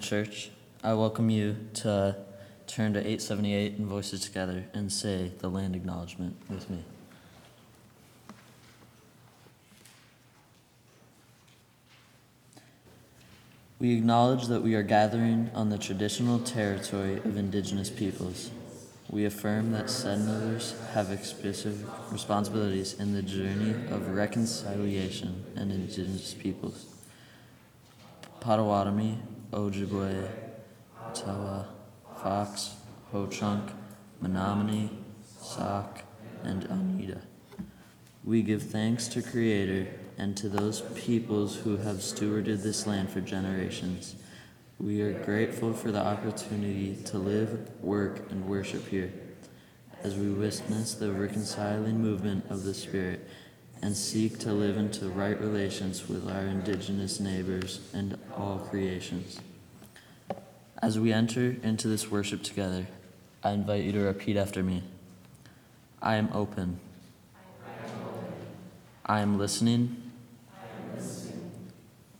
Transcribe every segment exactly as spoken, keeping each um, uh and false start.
Church, I welcome you to turn to eight seventy-eight and Voices Together and say the land acknowledgement with me. We acknowledge that we are gathering on the traditional territory of Indigenous peoples. We affirm that settlers have exclusive responsibilities in the journey of reconciliation and Indigenous peoples. Potawatomi, Ojibwe, Ottawa, Fox, Ho-Chunk, Menominee, Sauk, and Oneida. We give thanks to Creator and to those peoples who have stewarded this land for generations. We are grateful for the opportunity to live, work, and worship here, as we witness the reconciling movement of the Spirit and seek to live into right relations with our Indigenous neighbors and all creations. As we enter into this worship together, I invite you to repeat after me. I am open. I am listening.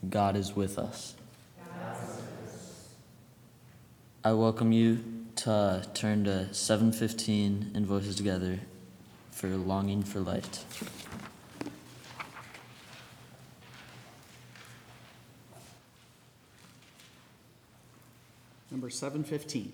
God is with us. I welcome you to turn to seven fifteen and Voices Together for Longing for Light. Number seven fifteen.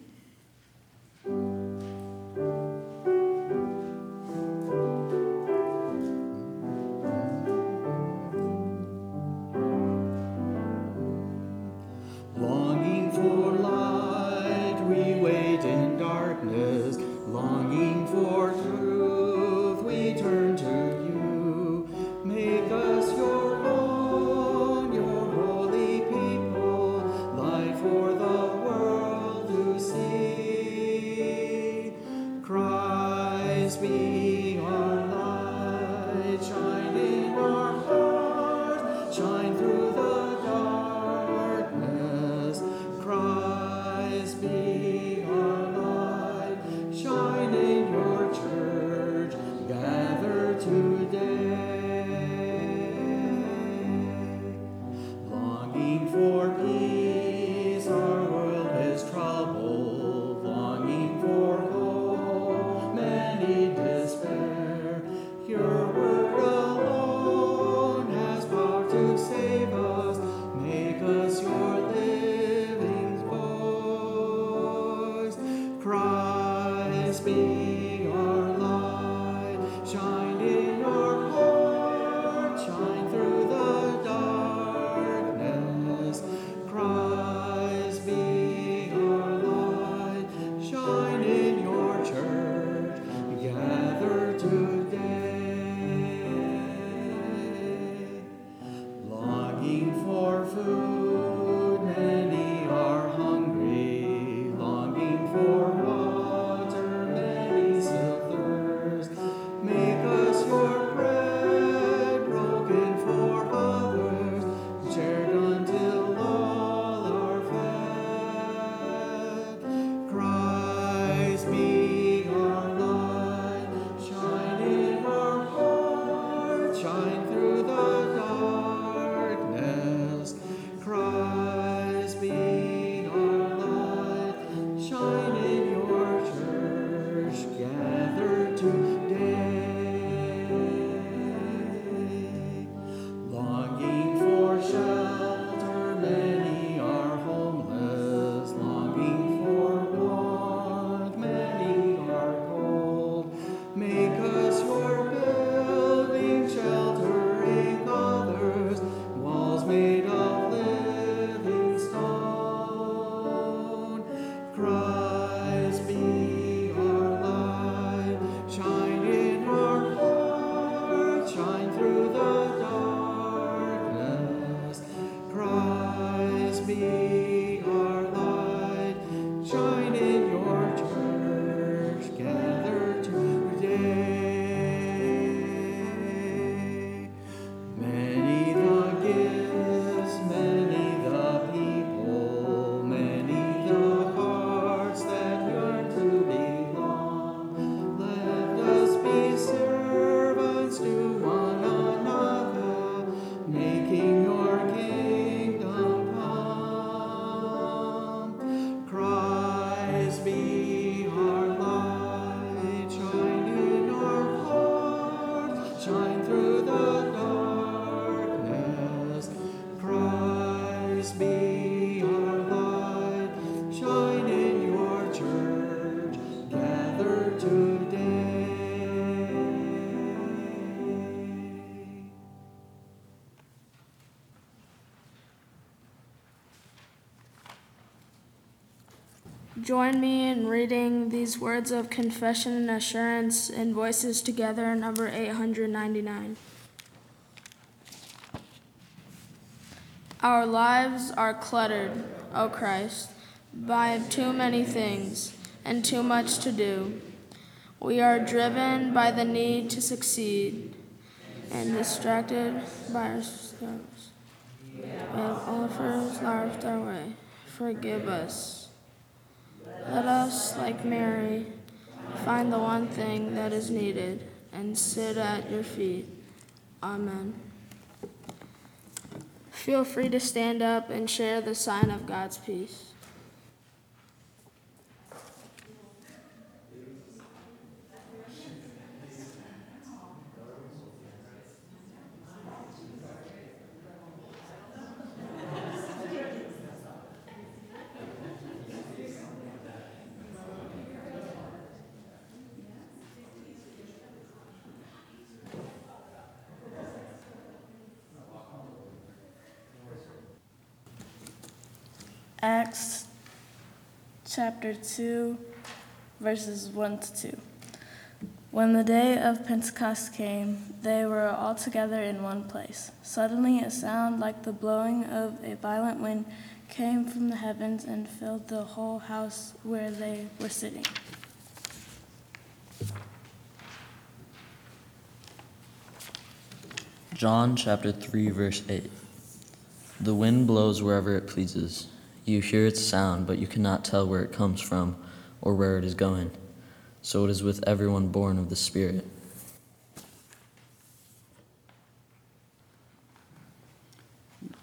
Shine. Join me in reading these words of confession and assurance in Voices Together, number eight hundred ninety-nine. Our lives are cluttered, O Christ, by too many things and too much to do. We are driven by the need to succeed and distracted by ourselves. We have offers larved our way. Forgive us. Let us, like Mary, find the one thing that is needed and sit at your feet. Amen. Feel free to stand up and share the sign of God's peace. Acts chapter two, verses one to two. When the day of Pentecost came, they were all together in one place. Suddenly a sound like the blowing of a violent wind came from the heavens and filled the whole house where they were sitting. John chapter three, verse eight. The wind blows wherever it pleases. You hear its sound, but you cannot tell where it comes from or where it is going. So it is with everyone born of the Spirit.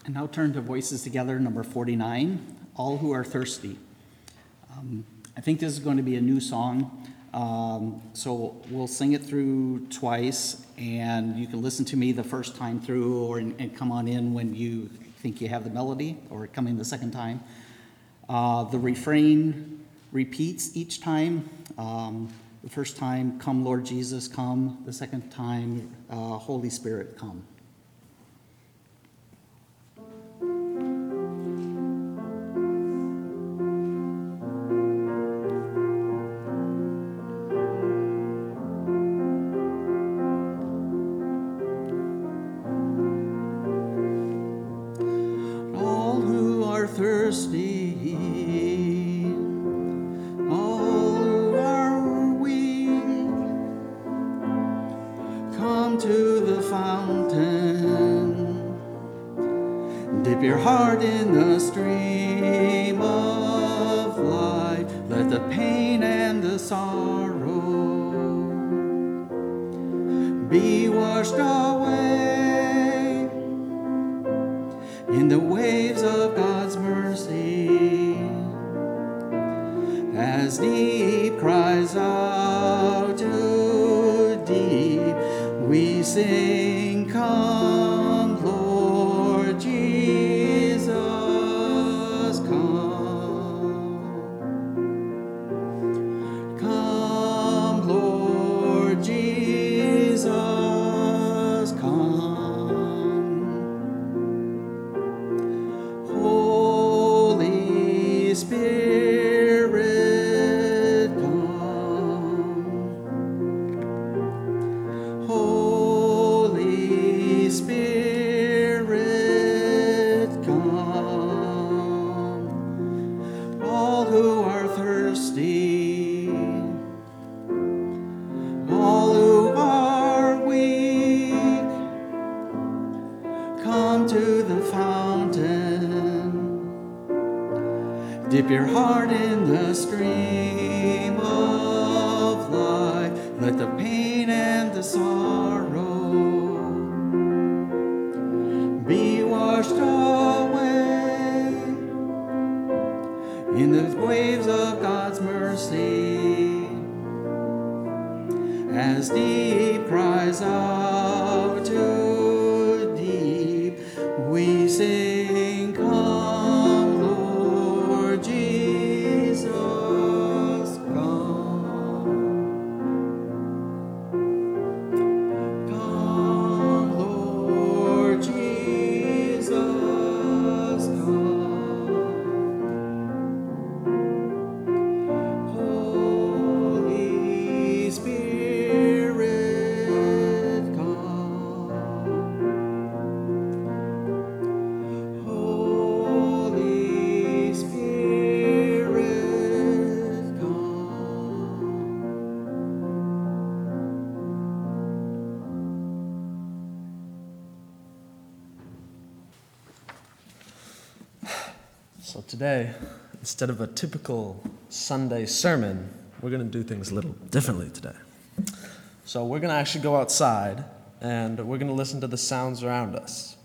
And now turn to Voices Together, number forty-nine, All Who Are Thirsty. Um, I think this is going to be a new song, um, so we'll sing it through twice, and you can listen to me the first time through or and come on in when you think you have the melody, or coming the second time. Uh, the refrain repeats each time. Um, the first time, come Lord Jesus, come. The second time, uh, Holy Spirit, come. So today, instead of a typical Sunday sermon, we're going to do things a little differently today. So we're going to actually go outside, and we're going to listen to the sounds around us.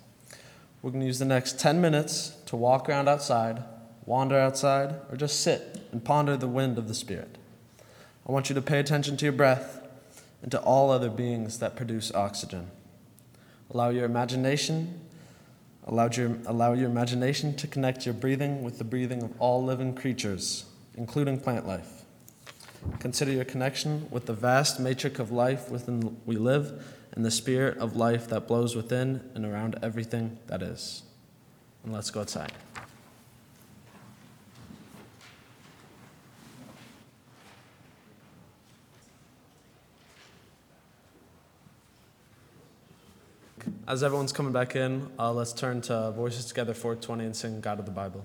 We're going to use the next ten minutes to walk around outside, wander outside, or just sit and ponder the wind of the Spirit. I want you to pay attention to your breath and to all other beings that produce oxygen. Allow your imagination, allow your, allow your imagination to connect your breathing with the breathing of all living creatures, including plant life. Consider your connection with the vast matrix of life within we live and the spirit of life that blows within and around everything that is. And let's go outside. As everyone's coming back in, uh, let's turn to Voices Together four twenty and sing God of the Bible.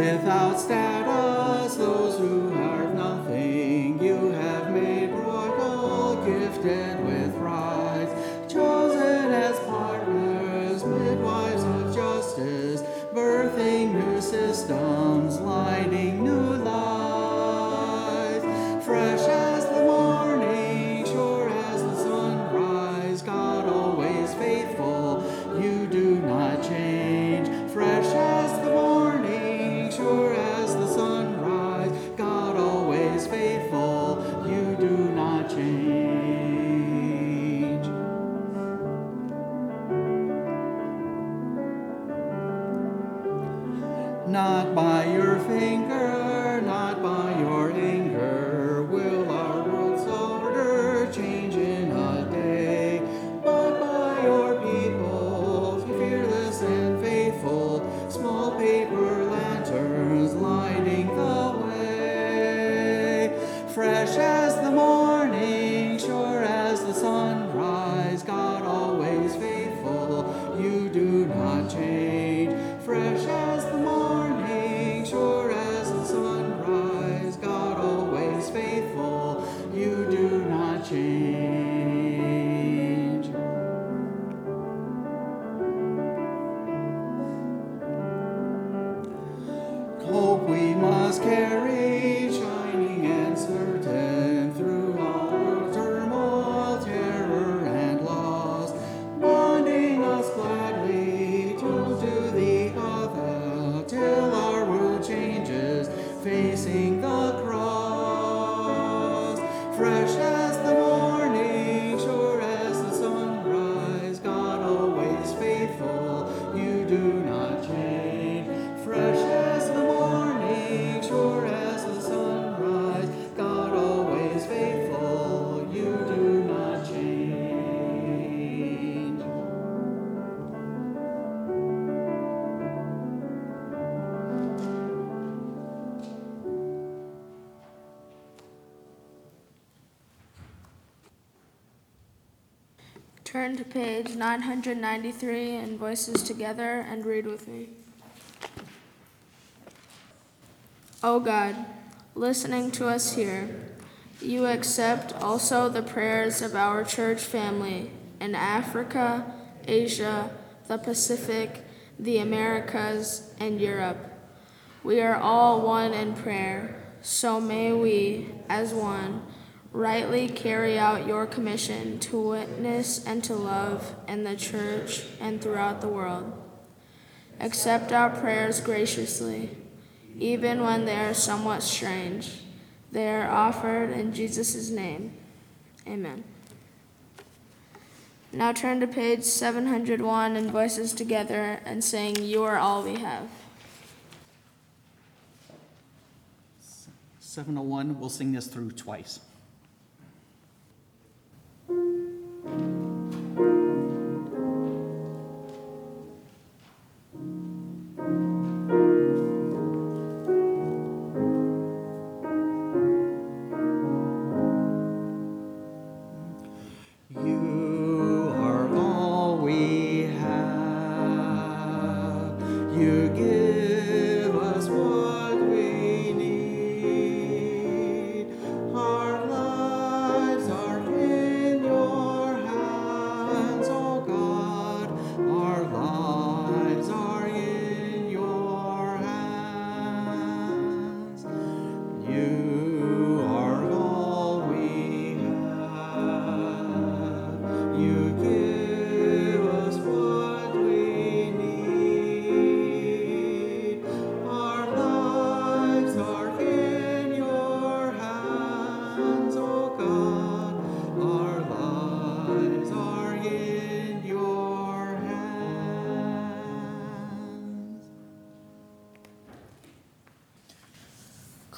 Without status, those who have nothing, you have made royal, gifted with rights, chosen as partners, midwives of justice, birthing new systems, lighting new lives. Fresh as the morning, sure as the sunrise, God always faithful, you do not change. Fresh as the morning, sure as the sunrise, God always faithful, you do not change. Not by your finger, not by your anger, will our world's order change in a day, but by your people, fearless and faithful, small paper lighting the way. Fresh as the morning, sure as the sunrise, God always faithful, you do not change. Fresh as the morning, sure as the sunrise, God always faithful, you do not change. Hope we must carry, shining and certain, through all turmoil, terror, and loss, bonding us gladly to do the other, till our world changes, facing the cross. Fresh as the morning, sure as the sunrise, God always faithful, you do not change. Fresh as sure as the sunrise, God always faithful, you do not change. Turn to page nine hundred ninety-three in Voices Together and read with me. O God, listening to us here, you accept also the prayers of our church family in Africa, Asia, the Pacific, the Americas, and Europe. We are all one in prayer, so may we, as one, rightly carry out your commission to witness and to love in the church and throughout the world. Accept our prayers graciously, even when they are somewhat strange. They are offered in Jesus' name. Amen. Now turn to page seven hundred one in Voices Together and sing You Are All We Have. seven oh one, we'll sing this through twice.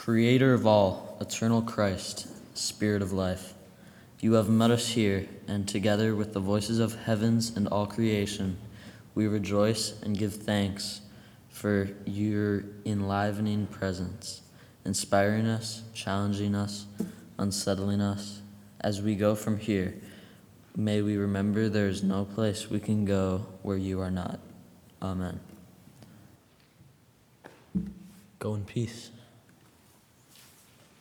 Creator of all, eternal Christ, Spirit of life, you have met us here, and together with the voices of heavens and all creation, we rejoice and give thanks for your enlivening presence, inspiring us, challenging us, unsettling us. As we go from here, may we remember there is no place we can go where you are not. Amen. Go in peace.